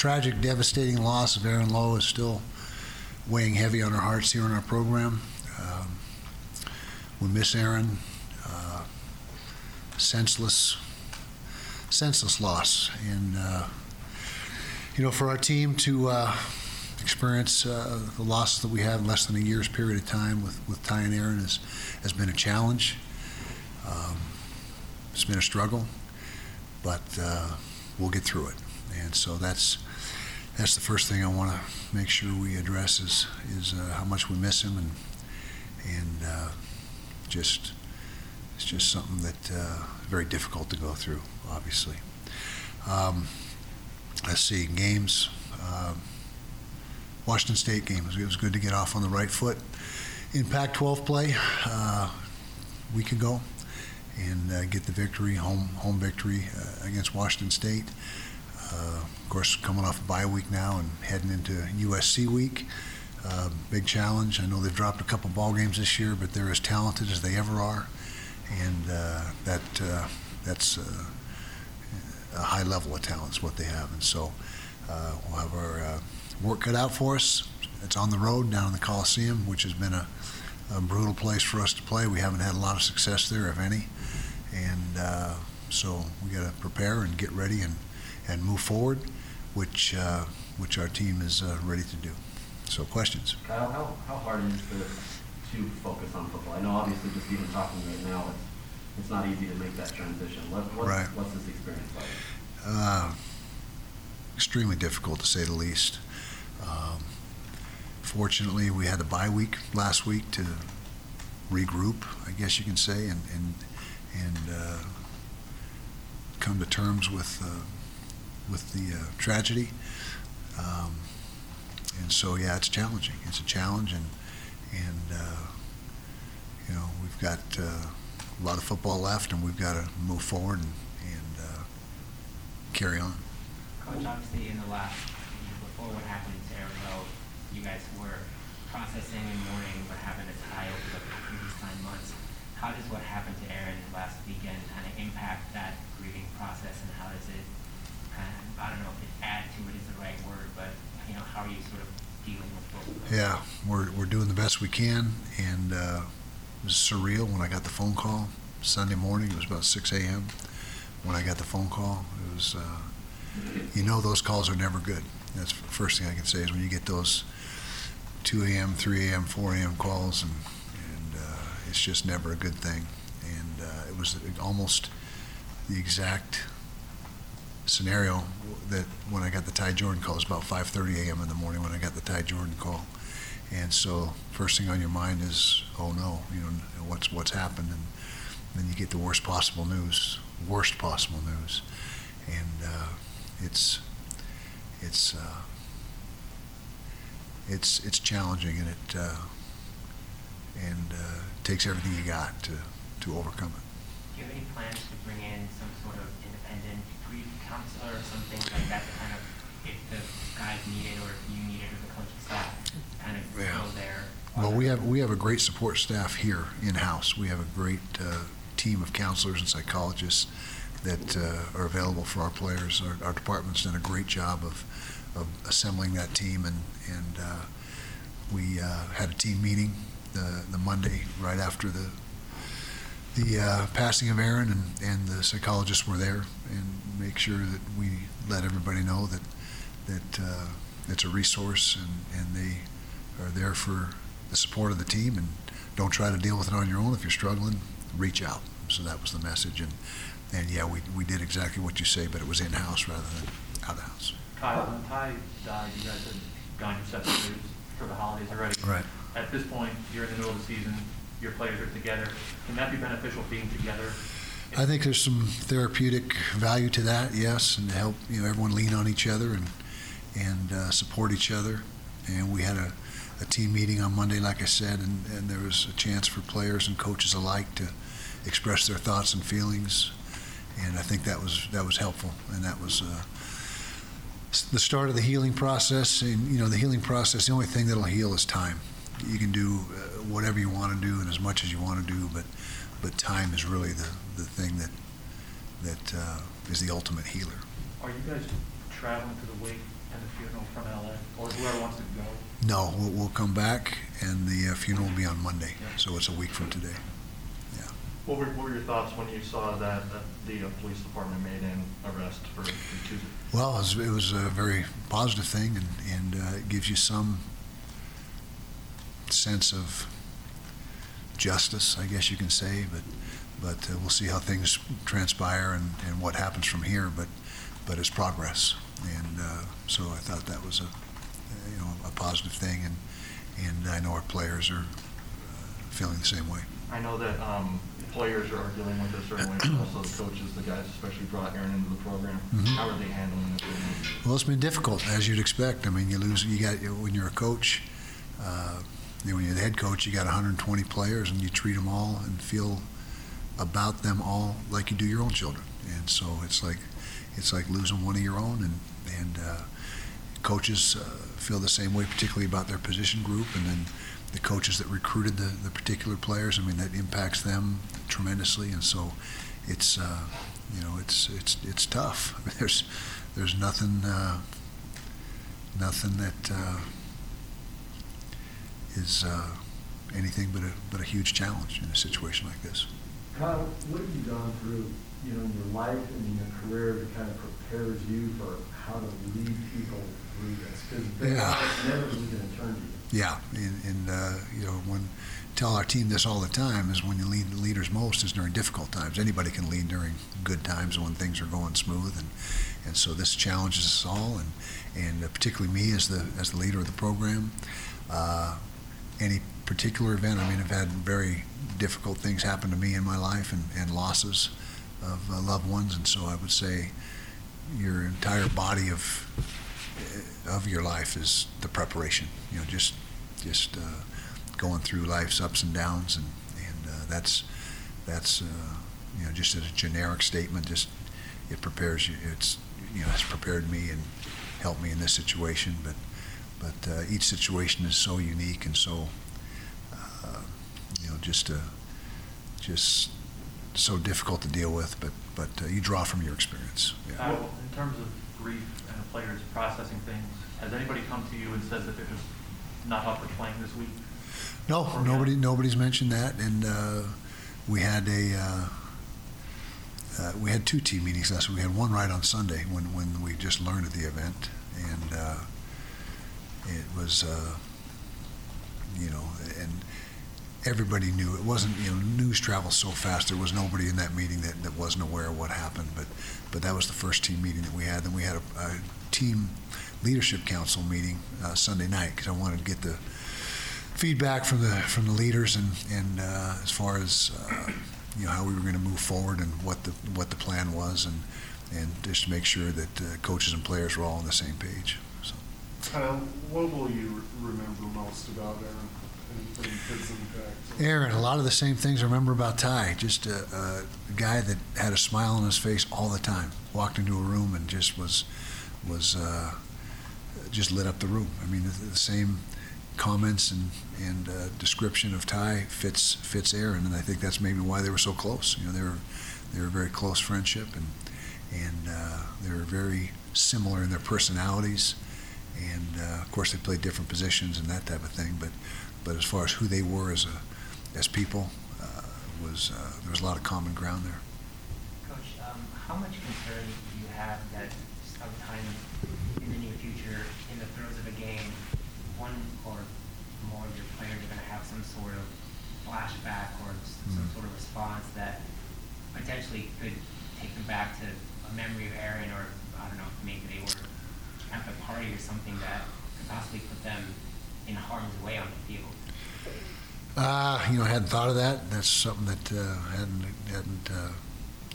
tragic, devastating loss of Aaron Lowe is still weighing heavy on our hearts here in our program. We miss Aaron. Senseless loss. And, for our team to experience the loss that we had in less than a year's period of time with Ty and Aaron has been a challenge. It's been a struggle, but we'll get through it. And so that's the first thing I want to make sure we address is how much we miss him, and just it's just something that very difficult to go through, obviously. Let's see, games. Washington State game, it was good to get off on the right foot. In Pac-12 play, a week ago, and get the victory, home victory against Washington State. Of course, coming off a bye week now and heading into USC week, big challenge. I know they've dropped a couple ball games this year, but they're as talented as they ever are, and that's a high level of talent is what they have. And so we'll have our work cut out for us. It's on the road down in the Coliseum, which has been a brutal place for us to play. We haven't had a lot of success there, if any, and so we got to prepare and get ready and move forward, which our team is ready to do. So, questions? Kyle, how hard is it to focus on football? I know, obviously, just even talking right now, it's not easy to make that transition. What's this experience like? Extremely difficult, to say the least. Fortunately, we had a bye week last week to regroup, I guess you can say, and come to terms with the tragedy. And so, yeah, it's challenging. It's a challenge, and we've got a lot of football left, and we've got to move forward and carry on. Coach, obviously, in the last, before what happened to Arizona, you guys were processing and mourning what happened to Ty over the previous 9 months. How does what happened to Aaron last weekend kind of impact that grieving process, and how does it kind of, I don't know if it add to it is the right word, but how are you sort of dealing with both of those? Yeah, we're doing the best we can, and it was surreal when I got the phone call Sunday morning. It was about 6 a.m. when I got the phone call. It was, those calls are never good. That's the first thing I can say is when you get those 2 a.m., 3 a.m., 4 a.m. calls, and it's just never a good thing. And it was almost the exact scenario that when I got the Ty Jordan call. It was about 5:30 a.m. in the morning when I got the Ty Jordan call. And so first thing on your mind is, oh no, what's happened? And then you get the worst possible news. And it's challenging, and it takes everything you got to overcome it. Do you have any plans to bring in some sort of independent grief counselor or something like that to kind of, if the guys need it or if you need it or the coaching staff, kind of go there? Well, we have a great support staff here in-house. We have a great team of counselors and psychologists that are available for our players. Our department's done a great job of assembling that team, and we had a team meeting the Monday right after the passing of Aaron, and the psychologists were there and make sure that we let everybody know that it's a resource, and they are there for the support of the team, and don't try to deal with it on your own. If you're struggling, reach out. So that was the message, and yeah, we did exactly what you say, but it was in-house rather than out-of-house. Kyle, when Ty died, you guys had gone your separate ways for the holidays already. Right. At this point, you're in the middle of the season, your players are together. Can that be beneficial, being together? I think there's some therapeutic value to that, yes, and to help everyone lean on each other and support each other. And we had a team meeting on Monday, like I said, and there was a chance for players and coaches alike to express their thoughts and feelings. And I think that was helpful, and that was the start of the healing process. And the healing process, the only thing that'll heal is time. You can do whatever you want to do and as much as you want to do, but time is really the thing that is the ultimate healer. Are you guys traveling for the wake and the funeral from LA, or whoever wants to go? No, we'll come back, and the funeral will be on Monday, so it's a week from today. Yeah. What were your thoughts when you saw that the police department made an arrest for Tuesday? Well, it was a very positive thing, and it gives you some sense of justice, I guess you can say, but we'll see how things transpire and what happens from here, but it's progress, and so I thought that was a positive thing, and I know our players are feeling the same way. I know that players are dealing with a certain way, but also the coaches, the guys especially brought Aaron into the program. Mm-hmm. How are they handling it? Well, it's been difficult, as you'd expect. I mean, when you're a coach, when you're the head coach, you got 120 players, and you treat them all and feel about them all like you do your own children. And so it's like losing one of your own, and coaches feel the same way, particularly about their position group, and then the coaches that recruited the particular players. I mean, that impacts them tremendously, and so it's tough. I mean, there's nothing that is anything but a huge challenge in a situation like this. Kyle, what have you gone through, in your life and in your career that kind of prepares you for how to lead people through this? Because that's never really going to turn to you. Yeah, and tell our team this all the time is when you lead the leaders most is during difficult times. Anybody can lead during good times when things are going smooth, and so this challenges us all, and particularly me as the leader of the program. Any particular event? I mean, I've had very difficult things happen to me in my life, and losses of loved ones, and so I would say your entire body of your life is the preparation. Just going through life's ups and downs, and that's just as a generic statement. Just it prepares you. It's prepared me and helped me in this situation, but each situation is so unique and so just so difficult to deal with, but you draw from your experience. Yeah. In terms of grief and the players processing things, has anybody come to you and says that they're just not up for playing this week? No, nobody's mentioned that, and we had we had two team meetings last week. We had one right on Sunday when we just learned of the event, and it was, and everybody knew. It wasn't, news travels so fast. There was nobody in that meeting that wasn't aware of what happened, but that was the first team meeting that we had. Then we had a team leadership council meeting Sunday night, because I wanted to get the feedback from the leaders and as far as, how we were going to move forward and what the plan was, and just to make sure that coaches and players were all on the same page. Kyle, what will you remember most about Aaron and his impact? Aaron, a lot of the same things I remember about Ty. Just a guy that had a smile on his face all the time. Walked into a room and just was just lit up the room. I mean, the same comments and description of Ty fits Aaron, and I think that's maybe why they were so close. They were a very close friendship, and they were very similar in their personalities. And of course, they played different positions and that type of thing. But as far as who they were as people, there was a lot of common ground there. Coach, how much concern do you have that sometime in the near future, in the throes of a game, one or more of your players are going to have some sort of flashback or some sort of response that potentially could take them back to a memory of Aaron, or I don't know, maybe they were at the party or something that could possibly put them in harm's way on the field? I hadn't thought of that. That's something that I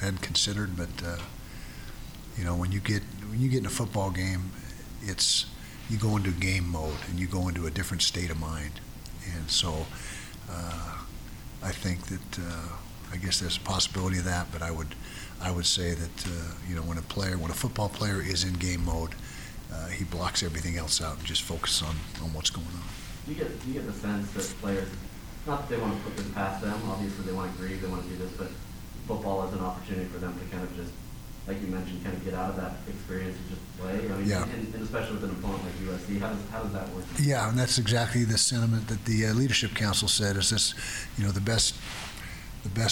hadn't considered. But when you get in a football game, it's you go into game mode and you go into a different state of mind. And so I think that I guess there's a possibility of that. But I would say that when a football player is in game mode, he blocks everything else out and just focuses on what's going on. Do you get the sense that players, not that they want to put this past them, obviously they want to grieve, they want to do this, but football is an opportunity for them to kind of just like you mentioned, kind of get out of that experience and just play? I mean, yeah. and especially with an opponent like USC, how does that work? Yeah, and that's exactly the sentiment that the Leadership Council said, is this, you know, the best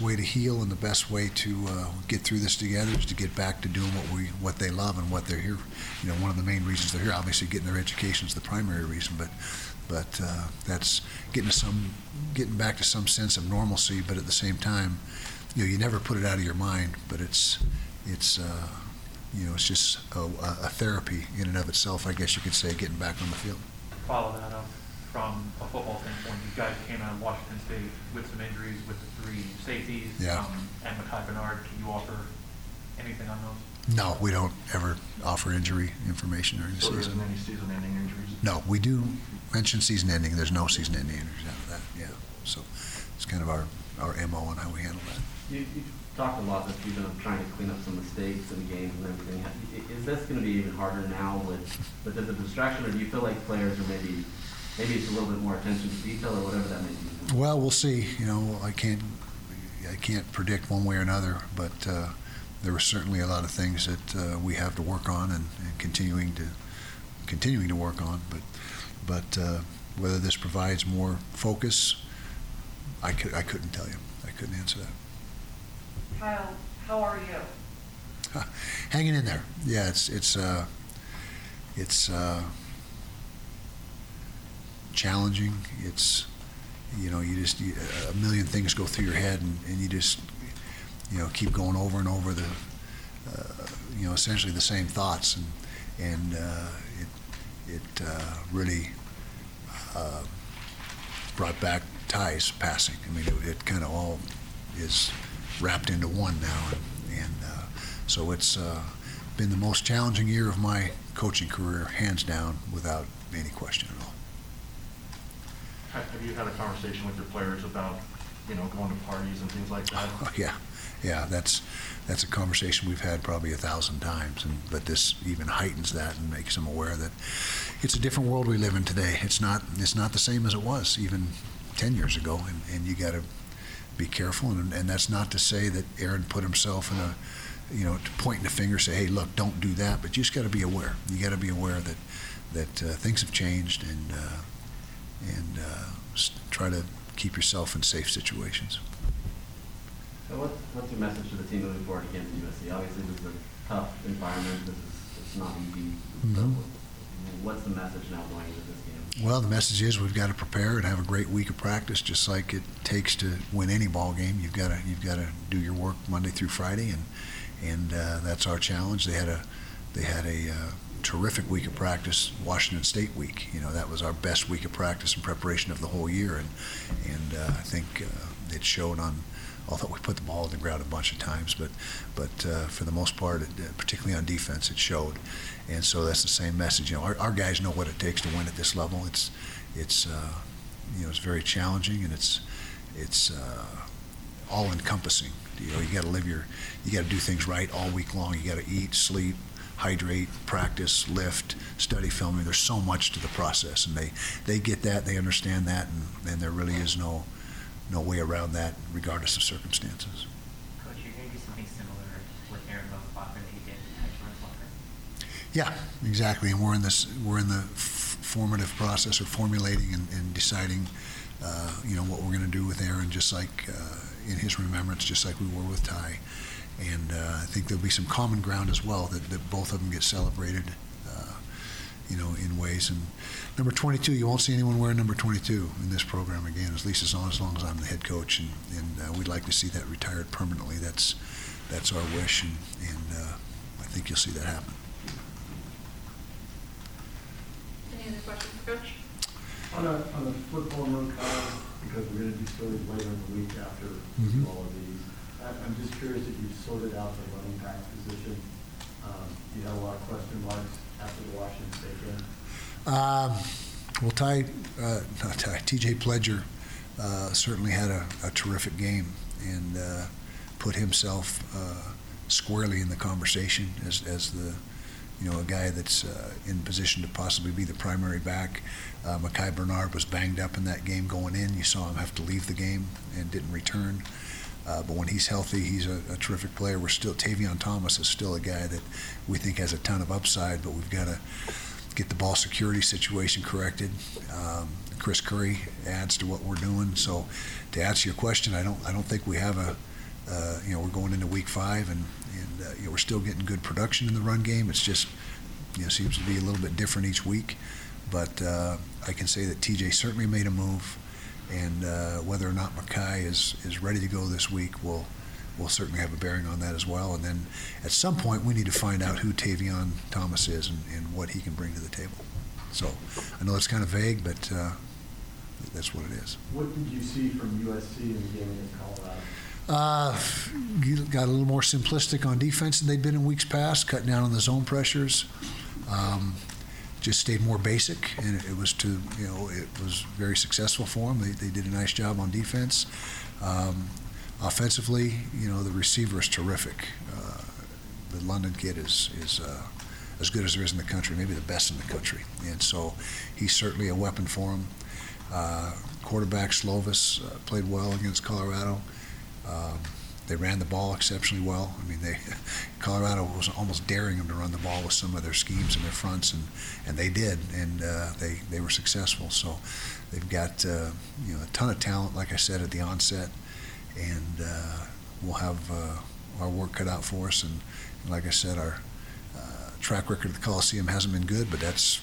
way to heal and the best way to get through this together is to get back to doing what they love and what they're here. You know, one of the main reasons they're here, obviously getting their education is the primary reason, but that's getting back to some sense of normalcy, but at the same time, you know, you never put it out of your mind, but it's you know, it's just a therapy in and of itself, I guess you could say, getting back on the field. Follow that up from a football standpoint. You guys came out of Washington State with some injuries with the three safeties, yeah. And Makai Bernard. Can you offer anything on those? No, we don't ever offer injury information during the season. There isn't any season-ending injuries? No, we do mention season-ending. There's no season-ending injuries after that, yeah. So it's kind of our MO on how we handle that. You talked a lot this season of trying to clean up some mistakes in games and everything. Is this going to be even harder now with the distraction, or do you feel like players are maybe it's a little bit more attention to detail or whatever that may be? Well, we'll see. You know, I can't predict one way or another, but there were certainly a lot of things that we have to work on and continuing to work on. But whether this provides more focus, I couldn't tell you. I couldn't answer that. Kyle, how are you? Hanging in there. Yeah, it's challenging. It's, you know, you a million things go through your head, and you just, you know, keep going over and over the, you know, essentially the same thoughts, and it really brought back Ty's passing. I mean, it kind of all is wrapped into one now, and so it's been the most challenging year of my coaching career, hands down, without any question at all. Have you had a conversation with your players about, you know, going to parties and things like that? Oh, yeah, that's a conversation we've had probably 1,000 times, but this even heightens that and makes them aware that it's a different world we live in today. It's not the same as it was even 10 years ago, and you got to be careful, and that's not to say that Aaron put himself in a, you know, to point the finger, say, hey, look, don't do that, but you just got to be aware. You got to be aware that things have changed, and try to keep yourself in safe situations. So what's your message to the team moving forward against USC? Obviously, this is a tough environment. It's not easy. Mm-hmm. What's the message now going into this game? Well, the message is we've got to prepare and have a great week of practice, just like it takes to win any ball game. You've got to do your work Monday through Friday, and that's our challenge. They had a terrific week of practice, Washington State week. You know, that was our best week of practice in preparation of the whole year, and I think it showed on. Although we put the ball on the ground a bunch of times, but for the most part, particularly on defense, it showed. And so that's the same message. You know, our guys know what it takes to win at this level. It's you know, it's very challenging, and it's all encompassing. You know, you got to do things right all week long. You got to eat, sleep, hydrate, practice, lift, study filming. There's so much to the process, and they get that, they understand that, and there really is no way around that, regardless of circumstances. Coach, you're going to do something similar with Aaron Lowe's blocker that you did with Ty Jordan's blocker. Yeah, exactly. And we're in the formative process of formulating and deciding, you know, what we're going to do with Aaron, just like in his remembrance, just like we were with Ty. And I think there'll be some common ground as well that both of them get celebrated, you know, in ways. And number 22, you won't see anyone wearing number 22 in this program again, at least as long as I'm the head coach, and we'd like to see that retired permanently. That's our wish, and I think you'll see that happen. Any other questions for Coach? On a football note, because we're going to be starting later in the week after all of these, I'm just curious if you've sorted out the running back position. You had a lot of question marks after the Washington State game. Well, T.J. Pledger certainly had a terrific game and put himself squarely in the conversation as the, you know, a guy that's in position to possibly be the primary back. Makai Bernard was banged up in that game going in. You saw him have to leave the game and didn't return. But when he's healthy, he's a terrific player. Tavion Thomas is still a guy that we think has a ton of upside, but we've got to get the ball security situation corrected. Chris Curry adds to what we're doing. So to answer your question, I don't think we have a we're going into week 5 and we're still getting good production in the run game. It's just seems to be a little bit different each week. But I can say that T.J. certainly made a move, and whether or not Makai is ready to go this week will certainly have a bearing on that as well. And then at some point we need to find out who Tavion Thomas is and what he can bring to the table. So I know it's kind of vague, but that's what it is. What did you see from USC in the game against Colorado? Got a little more simplistic on defense than they've been in weeks past, cutting down on the zone pressures. Just stayed more basic, and it was very successful for them. They did a nice job on defense. Offensively, the receiver is terrific. The London kid is as good as there is in the country, maybe the best in the country, and so he's certainly a weapon for them. Quarterback Slovis played well against Colorado. They ran the ball exceptionally well. I mean, Colorado was almost daring them to run the ball with some of their schemes and their fronts, and they did, and they were successful. So they've got a ton of talent, like I said at the onset, and we'll have our work cut out for us. And like I said, our track record at the Coliseum hasn't been good, but that's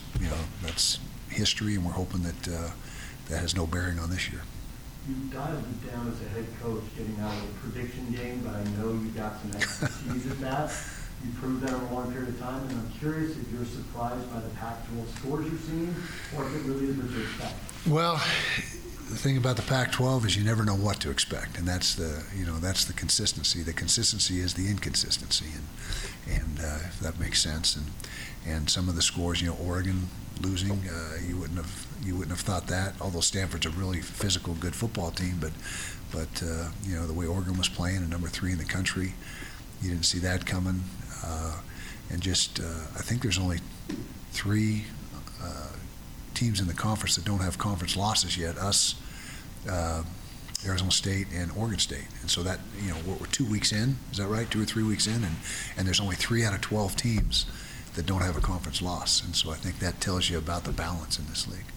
history, and we're hoping that that has no bearing on this year. You dialed it down as a head coach getting out of the prediction game, but I know you got some expertise at that. You proved that over a long period of time, and I'm curious if you're surprised by the Pac-12 scores you're seeing, or if it really is what you expect. Well, the thing about the Pac-12 is you never know what to expect, and that's the consistency. The consistency is the inconsistency, and if that makes sense. And some of the scores, Oregon losing, you wouldn't have thought that. Although Stanford's a really physical, good football team, but the way Oregon was playing, and number 3 in the country, you didn't see that coming. I think there's only 3 teams in the conference that don't have conference losses yet: us, Arizona State, and Oregon State. And so that we're 2 weeks in. Is that right? 2 or 3 weeks in, and there's only 3 out of 12 teams that don't have a conference loss. And so I think that tells you about the balance in this league.